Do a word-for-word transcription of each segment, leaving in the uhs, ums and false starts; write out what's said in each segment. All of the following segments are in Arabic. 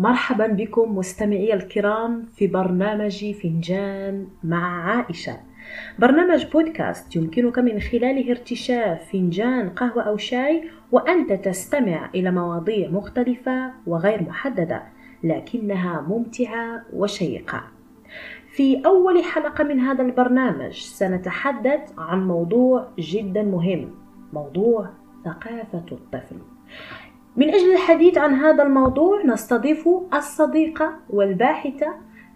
مرحبا بكم مستمعي الكرام في برنامج فنجان مع عائشة، برنامج بودكاست يمكنك من خلاله ارتشاف فنجان قهوة أو شاي وأنت تستمع إلى مواضيع مختلفة وغير محددة لكنها ممتعة وشيقة. في أول حلقة من هذا البرنامج سنتحدث عن موضوع جدا مهم، موضوع ثقافة الطفل. من أجل الحديث عن هذا الموضوع نستضيف الصديقة والباحثة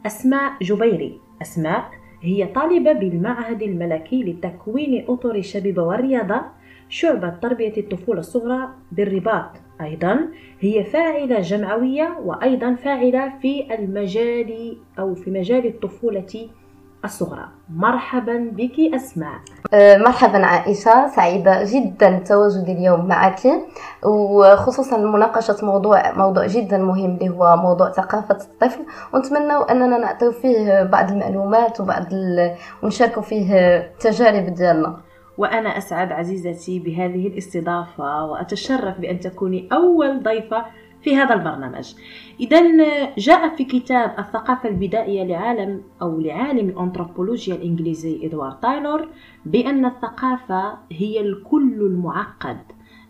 أسماء جبيري. أسماء هي طالبة بالمعهد الملكي لتكوين أطر الشباب والرياضة شعبة تربية الطفولة الصغرى بالرباط، أيضا هي فاعلة جمعوية وأيضا فاعلة في المجال أو في مجال الطفولة الصغرى. مرحبا بك أسماء. مرحبا عائشة، سعيدة جدا تواجدي اليوم معك، وخصوصا مناقشة موضوع موضوع جدا مهم اللي هو موضوع ثقافة الطفل، ونتمنى أننا نعطي فيه بعض المعلومات وبعض ال... ونشارك فيه التجارب ديالنا. وأنا أسعد عزيزتي بهذه الاستضافة وأتشرف بأن تكوني أول ضيفة في هذا البرنامج. إذن جاء في كتاب الثقافة البدائية لعالم أو لعالم الأنثروبولوجيا الإنجليزي إدوارد تايلور بأن الثقافة هي الكل المعقد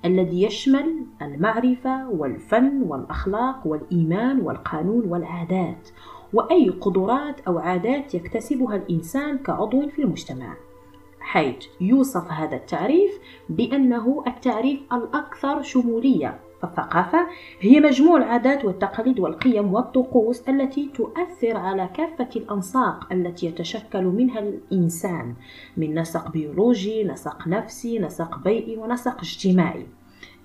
الذي يشمل المعرفة والفن والأخلاق والإيمان والقانون والعادات وأي قدرات أو عادات يكتسبها الإنسان كعضو في المجتمع، حيث يوصف هذا التعريف بأنه التعريف الأكثر شمولية. الثقافة هي مجموع العادات والتقاليد والقيم والطقوس التي تؤثر على كافة الأنساق التي يتشكل منها الإنسان من نسق بيولوجي، نسق نفسي، نسق بيئي ونسق اجتماعي،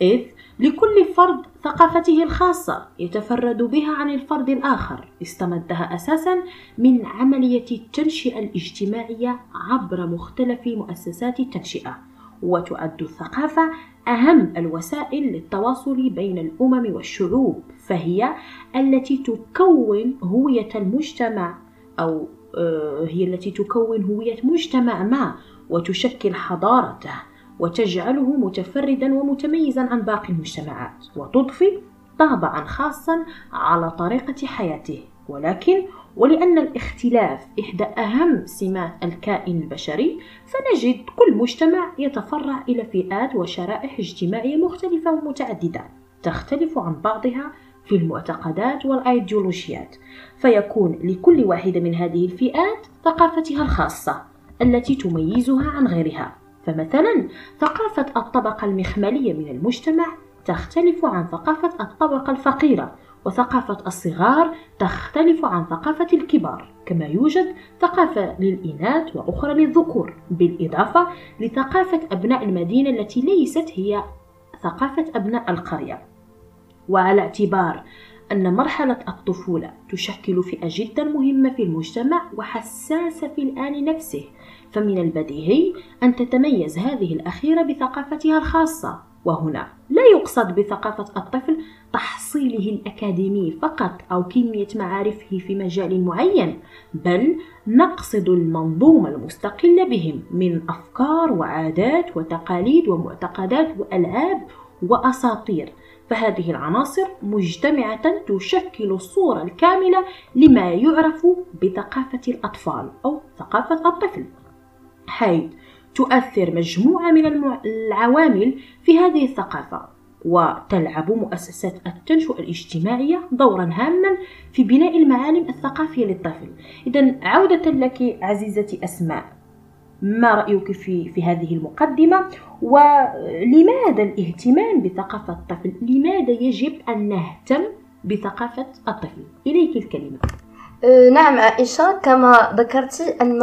إذ لكل فرد ثقافته الخاصة يتفرد بها عن الفرد الآخر، استمدها أساسا من عملية التنشئة الاجتماعية عبر مختلف مؤسسات التنشئة، وتعد الثقافة أهم الوسائل للتواصل بين الأمم والشعوب، فهي التي تكون هوية المجتمع أو هي التي تكون هوية مجتمع ما وتشكل حضارته وتجعله متفردا ومتميزا عن باقي المجتمعات، وتضفي طابعا خاصا على طريقة حياته. ولكن ولأن الاختلاف إحدى أهم سمات الكائن البشري، فنجد كل مجتمع يتفرع إلى فئات وشرائح اجتماعية مختلفة ومتعددة تختلف عن بعضها في المعتقدات والأيديولوجيات، فيكون لكل واحدة من هذه الفئات ثقافتها الخاصة التي تميزها عن غيرها. فمثلا ثقافة الطبقة المخملية من المجتمع تختلف عن ثقافة الطبقة الفقيرة، وثقافة الصغار تختلف عن ثقافة الكبار، كما يوجد ثقافة للإناث وأخرى للذكور، بالإضافة لثقافة أبناء المدينة التي ليست هي ثقافة أبناء القرية. وعلى اعتبار أن مرحلة الطفولة تشكل فئة جدا مهمة في المجتمع وحساسة في الآن نفسه، فمن البديهي أن تتميز هذه الأخيرة بثقافتها الخاصة، وهنا لا يقصد بثقافة الطفل تحصيله الأكاديمي فقط أو كمية معارفه في مجال معين، بل نقصد المنظومة المستقلة بهم من أفكار وعادات وتقاليد ومعتقدات وألعاب وأساطير، فهذه العناصر مجتمعة تشكل الصورة الكاملة لما يعرف بثقافة الأطفال أو ثقافة الطفل، حيث تؤثر مجموعة من العوامل في هذه الثقافة، وتلعب مؤسسات التنشئة الاجتماعية دورا هاما في بناء المعالم الثقافية للطفل. إذن عودة لك عزيزتي أسماء، ما رأيك في في هذه المقدمة؟ ولماذا الاهتمام بثقافة الطفل؟ لماذا يجب أن نهتم بثقافة الطفل؟ إليك الكلمة. نعم عائشة، كما ذكرتي أن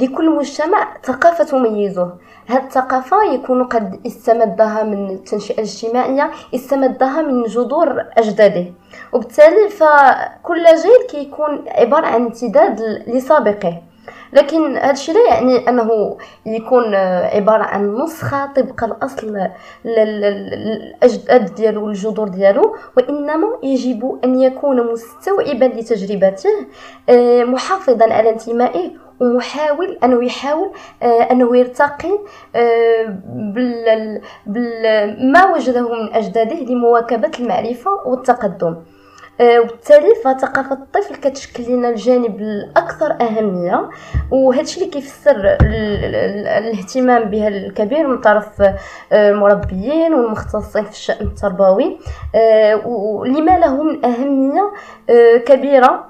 لكل مجتمع ثقافة تميزه. هذه الثقافة يكون قد استمدها من التنشئة الاجتماعية، استمدها من جذور أجداده، وبالتالي فكل جيل كيكون عبارة عن امتداد لسابقه، لكن هذا الشيء لا يعني أنه يكون عبارة عن نسخة طبق الأصل للأجداد ديالو والجذور ديالو، وإنما يجب أن يكون مستوعبا لتجربته، محافظا على انتمائه، ومحاول أنه يحاول أنه يرتقي بما وجده من أجداده لمواكبة المعرفة والتقدم. وبالتالي فثقافه الطفل كتشكل لنا الجانب الاكثر اهميه، وهذا الشيء اللي كيفسر الاهتمام بها الكبير من طرف المربيين والمختصين في الشأن التربوي، ولما له من اهميه كبيره،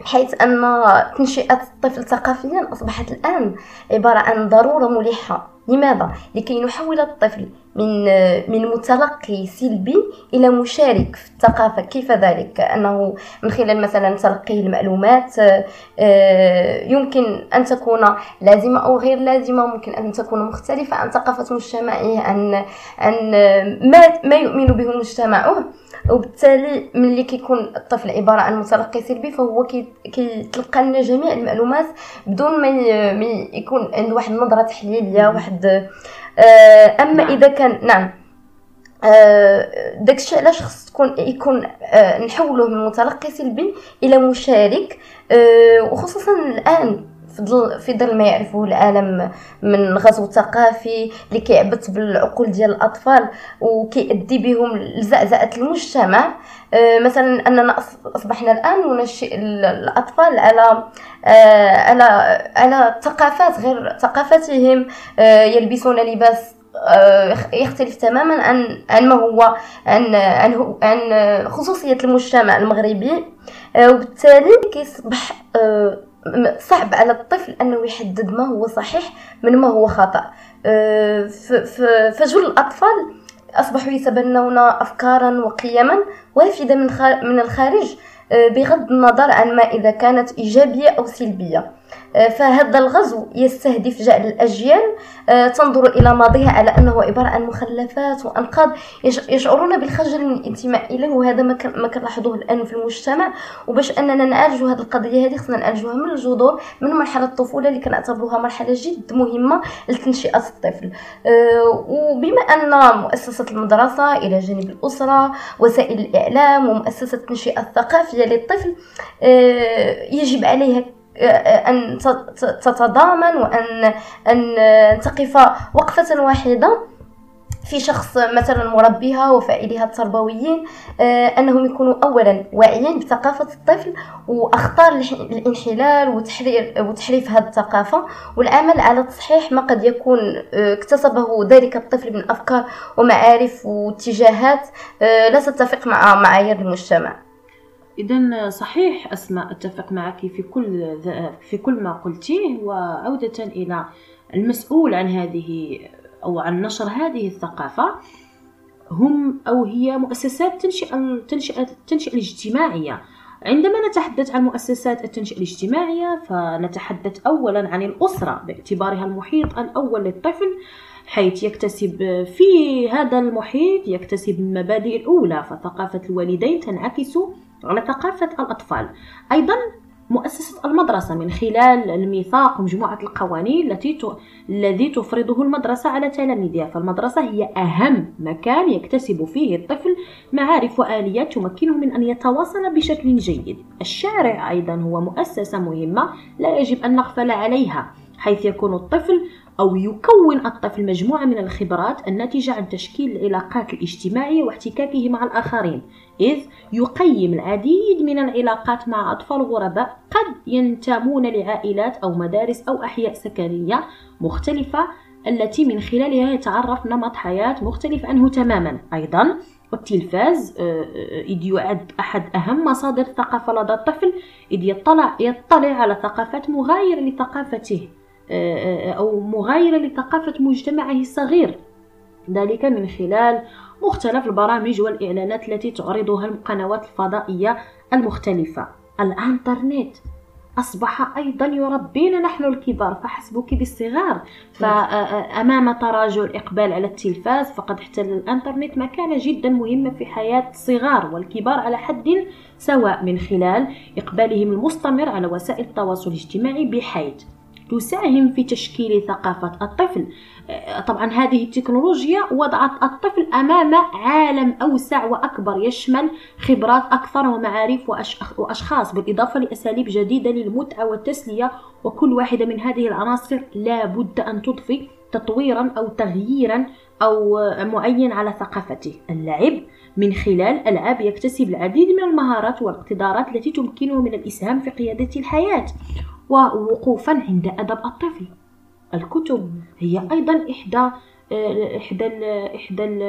بحيث أن تنشئة الطفل ثقافيا أصبحت الآن عبارة عن ضرورة ملحة. لماذا؟ لكي نحول الطفل من من متلقي سلبي إلى مشارك في الثقافة. كيف ذلك؟ أنه من خلال مثلا تلقيه المعلومات يمكن أن تكون لازمة أو غير لازمة، ممكن أن تكون مختلفة عن ثقافة مجتمعه، عن عن ما ما يؤمن به مجتمعه. وبالتالي ملي كيكون الطفل عباره عن متلقي سلبي فهو كيتلقى لنا جميع المعلومات بدون ما يكون عنده واحد نظره تحليليه واحد. اما اذا كان نعم داكشي علاش خص تكون يكون نحولوه من متلقي سلبي الى مشارك، وخصوصا الان في ظل ما يعرفه العالم من غزو ثقافي اللي كيعبث بالعقول ديال الاطفال وكيؤدي بهم لزعزعه المجتمع. مثلا اننا اصبحنا الان ننشئ الاطفال على على على ثقافات غير ثقافتهم، يلبسون لباس يختلف تماما عن عن ما هو عن عن عن خصوصيه المجتمع المغربي، وبالتالي كيصبح صعب على الطفل أنه يحدد ما هو صحيح من ما هو خطأ. فجل الأطفال أصبحوا يتبنون أفكارا وقيما وافدة من الخارج بغض النظر عن ما إذا كانت إيجابية أو سلبية. فهذا الغزو يستهدف جعل الأجيال تنظر إلى ماضيها على أنه عبارة عن مخلفات وأنقاض، يشعرون بالخجل من الانتماء إليه، وهذا ما كنلاحظوه الآن في المجتمع. وباش أننا نعالج هذه القضية هذه خصنا نعالجوها من الجذور، من مرحلة الطفولة اللي كنعتبروها مرحلة جد مهمة لتنشئة الطفل. وبما أن مؤسسة المدرسة إلى جانب الأسرة وسائل الإعلام ومؤسسة التنشئة الثقافية للطفل يجب عليها أن تتضامن وأن أن تقف وقفة واحدة في شخص مثلا مربيها وفاعليها التربويين، أنهم يكونوا أولا واعيين بثقافة الطفل وأخطار الانحلال وتحرير وتحريف هذه الثقافة، والعمل على تصحيح ما قد يكون اكتسبه ذلك الطفل من أفكار ومعارف واتجاهات لا تتفق مع معايير المجتمع. إذن صحيح أسماء، أتفق معك في كل في كل ما قلتيه. وعودة إلى المسؤول عن هذه أو عن نشر هذه الثقافة هم أو هي مؤسسات تنشئة التنشئة التنشئة الاجتماعية. عندما نتحدث عن مؤسسات التنشئة الاجتماعية فنتحدث أولا عن الأسرة باعتبارها المحيط الأول للطفل، حيث يكتسب في هذا المحيط يكتسب المبادئ الأولى، فثقافة الوالدين تنعكس على ثقافة الأطفال. أيضا مؤسسة المدرسة من خلال الميثاق ومجموعة القوانين التي الذي تفرضه المدرسة على تلاميذها، فالمدرسة هي أهم مكان يكتسب فيه الطفل معارف وآليات تمكنه من أن يتواصل بشكل جيد. الشارع أيضا هو مؤسسة مهمة لا يجب أن نغفل عليها، حيث يكون الطفل أو يكون الطفل مجموعة من الخبرات الناتجة عن تشكيل العلاقات الاجتماعية واحتكاكه مع الآخرين، إذ يقيم العديد من العلاقات مع أطفال غرباء قد ينتمون لعائلات أو مدارس أو أحياء سكنية مختلفة التي من خلالها يتعرف نمط حياة مختلف عنه تماما. أيضا التلفاز إذ يعد أحد أهم مصادر الثقافة لدى الطفل، إذ يطلع, يطلع على ثقافات مغايرة لثقافته أو مغايرة لثقافة مجتمعه الصغير، ذلك من خلال مختلف البرامج والإعلانات التي تعرضها القنوات الفضائية المختلفة. الإنترنت أصبح أيضا يربينا نحن الكبار فحسبك بالصغار، فأمام تراجع الإقبال على التلفاز فقد احتل الإنترنت مكانة جدا مهمة في حياة الصغار والكبار على حد سواء، من خلال إقبالهم المستمر على وسائل التواصل الاجتماعي بحيث تساهم في تشكيل ثقافة الطفل. طبعا هذه التكنولوجيا وضعت الطفل أمام عالم أوسع وأكبر يشمل خبرات أكثر ومعارف وأشخاص، بالإضافة لأساليب جديدة للمتعة والتسلية، وكل واحدة من هذه العناصر لا بد أن تضفي تطويرا أو تغييرا أو معين على ثقافته. اللعب من خلال ألعاب يكتسب العديد من المهارات والاقتدارات التي تمكنه من الإسهام في قيادة الحياة ووقوفا عند أدب الطفل. الكتب هي أيضا إحدى إحدى إحدى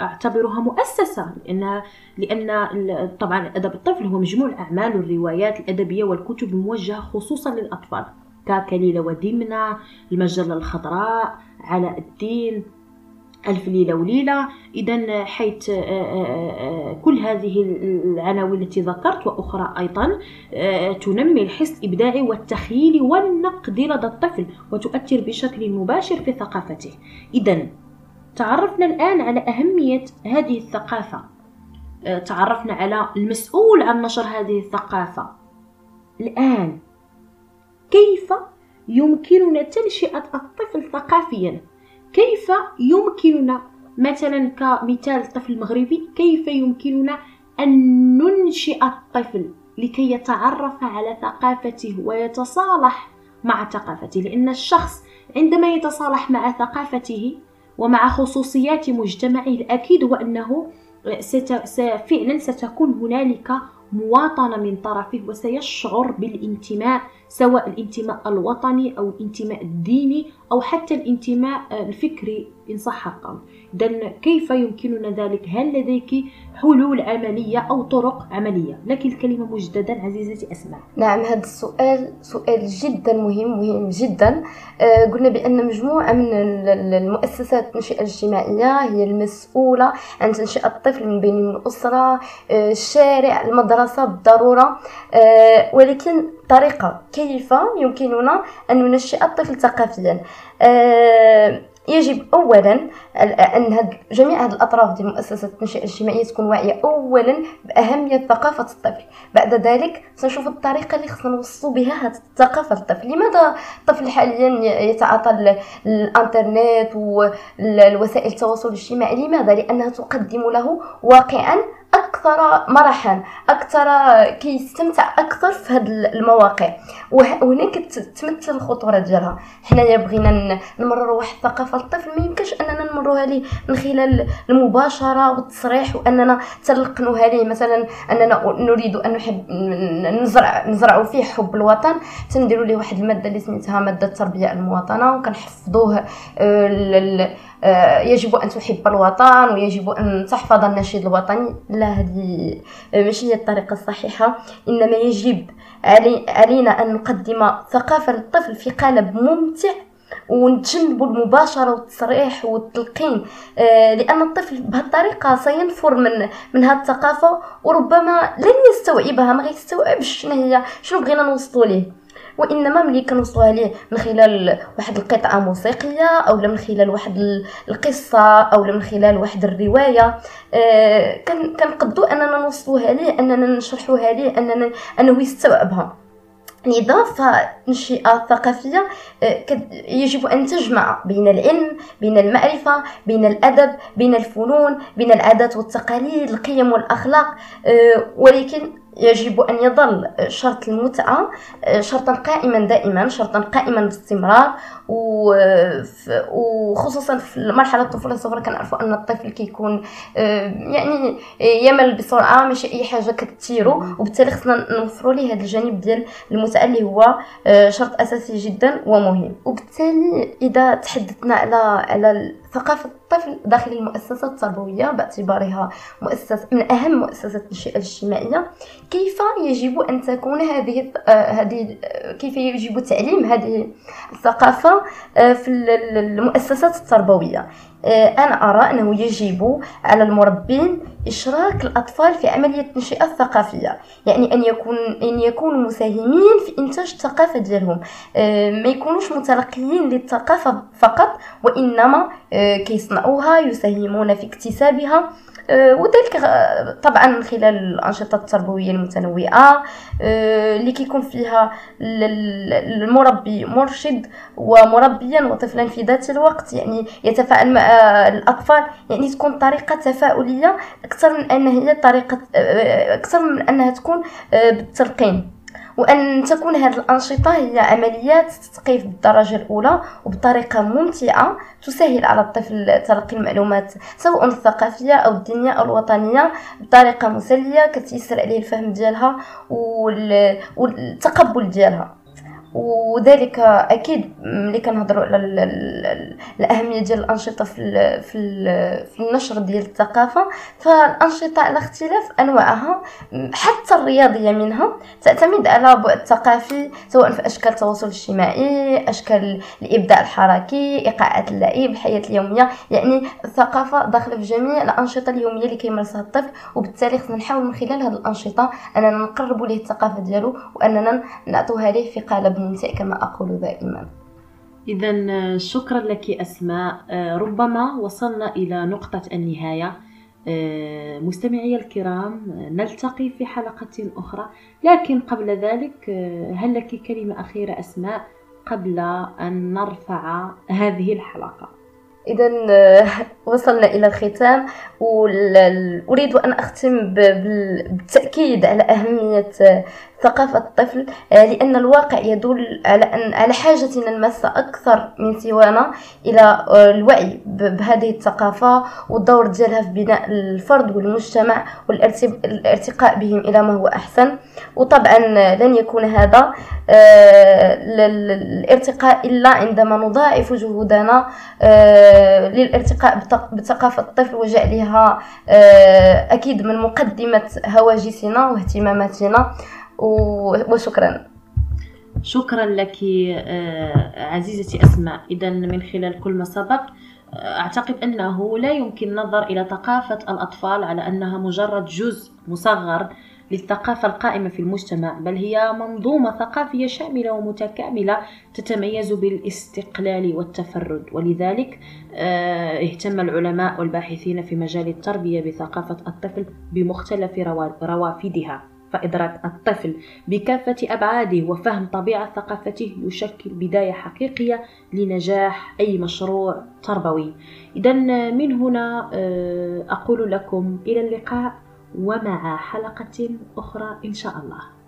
أعتبرها مؤسسة، لأن لأن طبعا أدب الطفل هو مجموع الأعمال والروايات الأدبية والكتب الموجهة خصوصا للأطفال ككليلة ودمنة، المجلة الخضراء، علاء الدين، ألف ليلة وليلة. إذا حيث كل هذه العناوين التي ذكرت وأخرى أيضا تنمي الحس الإبداعي والتخيل والنقد لدى الطفل وتؤثر بشكل مباشر في ثقافته. إذا تعرفنا الآن على أهمية هذه الثقافة، تعرفنا على المسؤول عن نشر هذه الثقافة. الآن كيف يمكننا تنشئة الطفل ثقافيا؟ كيف يمكننا مثلا كمثال الطفل المغربي، كيف يمكننا أن ننشئ الطفل لكي يتعرف على ثقافته ويتصالح مع ثقافته؟ لأن الشخص عندما يتصالح مع ثقافته ومع خصوصيات مجتمعه الأكيد وأنه فعلا ستكون هنالك مواطنة من طرفه وسيشعر بالانتماء، سواء الانتماء الوطني أو الانتماء الديني أو حتى الانتماء الفكري إن صح القول. إذن كيف يمكننا ذلك؟ هل لديك حلول عملية أو طرق عملية؟ لك الكلمة مجددا عزيزتي أسماء. نعم، هذا السؤال سؤال جدا مهم مهم جدا. آه قلنا بأن مجموعة من المؤسسات التنشئة الاجتماعية هي المسؤولة عن تنشئة الطفل من بين الأسرة، آه الشارع، المدرسة بالضرورة، آه ولكن طريقة كيف يمكننا أن ننشئ الطفل ثقافيا؟ آه يجب اولا ان جميع هذه الاطراف ديال مؤسسات التنشئه الاجتماعيه تكون واعيه اولا باهميه ثقافه الطفل. بعد ذلك سنشوف الطريقه اللي خصنا نوصلوا بها هذه الثقافه للطفل. لماذا الطفل حاليا يتعاطى الانترنت والوسائل التواصل الاجتماعي؟ لماذا؟ لانها تقدم له واقعا اكثر مرحا، اكثر كيستمتع اكثر في هذه المواقع، وهناك تمثل الخطوره ديالها. حنايا بغينا نمرروا واحد الثقافه للطفل، ما يمكنش اننا نمروها ليه من خلال المباشره والتصريح واننا تلقنوها ليه. مثلا اننا نريد ان نحب نزرع نزرعوا فيه حب الوطن، تنديروا ليه واحد الماده اللي سميتها ماده التربيه المواطنه وكنحفظوه. يجب أن تحب الوطن ويجب أن تحفظ النشيد الوطني. لا، هذه ماشي هي الطريقة الصحيحة. إنما يجب علي علينا أن نقدم ثقافة للطفل في قالب ممتع ونتجنبوا المباشرة والتصريح والتلقين، لأن الطفل بهالطريقة سينفر من من هذه الثقافة وربما لن يستوعبها، ما غيستوعبش شنو هي، شنو بغينا نوصلوا ليه. وانما ملي كنوصلوا عليه من خلال واحد القطعه موسيقيه او من خلال واحد القصه او من خلال واحد الروايه، آه كنقدوا اننا نوصلوها ليه، اننا نشرحوها ليه، اننا انه يستوعبها. لذا فالتنشئة الثقافية يجب أن تجمع بين العلم، بين المعرفة، بين الأدب، بين الفنون، بين العادات والتقاليد، القيم والأخلاق، ولكن يجب أن يظل شرط المتعة شرطا قائما دائما، شرطا قائما باستمرار، وخصوصا في مرحلة الطفولة الصغرى. كنعرفوا أن الطفل كيكون يعني يمل بسرعة، ماشي أي حاجة كتثيرو، وبالتالي خصنا نوفروا ليه هذا الجانب ديال المتعة اللي هو شرط أساسي جدا ومهم. وبالتالي إذا تحدثنا على على ثقافة الطفل داخل المؤسسة التربوية باعتبارها مؤسسة من أهم مؤسسات التنشئة الاجتماعية، كيف يجب أن تكون هذه هذه كيف يجب تعليم هذه الثقافة في المؤسسات التربوية؟ أنا أرى أنه يجب على المربين إشراك الأطفال في عملية التنشئة الثقافية، يعني أن يكون أن يكونوا مساهمين في إنتاج الثقافة ديالهم، ما يكونوش متلقيين للثقافة فقط، وإنما كيصنعوها، يساهمون في اكتسابها، وذلك طبعا من خلال الأنشطة التربوية المتنوعة اللي كيكون فيها المربي مرشد ومربيا وطفلا في ذات الوقت، يعني يتفاعل مع الأطفال، يعني تكون طريقة تفاعلية أكثر من أنها هي طريقة أكثر من أنها تكون بالتلقين. وأن تكون هذه الأنشطة هي عمليات تثقيف بالدرجة الأولى وبطريقة ممتعة تسهل على الطفل تلقي المعلومات سواء الثقافية أو الدينية أو الوطنية بطريقة مسلية كتيسر عليه الفهم ديالها والتقبل ديالها. وذلك اكيد ملي كنهضروا على الاهميه ديال الانشطه في في النشر ديال الثقافه، فالانشطه على اختلاف انواعها حتى الرياضيه منها تعتمد على بعد ثقافي سواء في اشكال التواصل الاجتماعي، اشكال الابداع الحركي، ايقاعات اللعب، الحياه اليوميه. يعني الثقافه داخله في جميع الانشطه اليوميه اللي كيمارسها الطفل، وبالتالي خصنا نحاول من خلال هذه الانشطه اننا نقربوا ليه الثقافه ديالو واننا نعطوها ليه في قالب كما أقول دائما. إذن شكرا لك أسماء. ربما وصلنا إلى نقطة النهاية. مستمعي الكرام، نلتقي في حلقة أخرى، لكن قبل ذلك هل لك كلمة أخيرة أسماء قبل أن نرفع هذه الحلقة؟ إذا وصلنا إلى الختام، وأريد أن أختم بالتأكيد على أهمية ثقافة الطفل، لأن الواقع يدل على أن على حاجتنا الماسة أكثر من سوانا إلى الوعي بهذه الثقافة والدور ديالها في بناء الفرد والمجتمع والارتقاء بهم إلى ما هو أحسن. وطبعا لن يكون هذا الارتقاء إلا عندما نضاعف جهودنا للارتقاء بثقافة الطفل وجعلها أكيد من مقدمة هواجسنا واهتماماتنا. وشكرا شكرا لك عزيزتي أسماء. إذن من خلال كل ما سبق، أعتقد أنه لا يمكن نظر إلى ثقافة الأطفال على أنها مجرد جزء مصغر للثقافة القائمة في المجتمع، بل هي منظومة ثقافية شاملة ومتكاملة تتميز بالاستقلال والتفرد. ولذلك اهتم العلماء والباحثين في مجال التربية بثقافة الطفل بمختلف روافدها، فإدراك الطفل بكافة أبعاده وفهم طبيعة ثقافته يشكل بداية حقيقية لنجاح أي مشروع تربوي. إذن من هنا أقول لكم إلى اللقاء ومع حلقة أخرى إن شاء الله.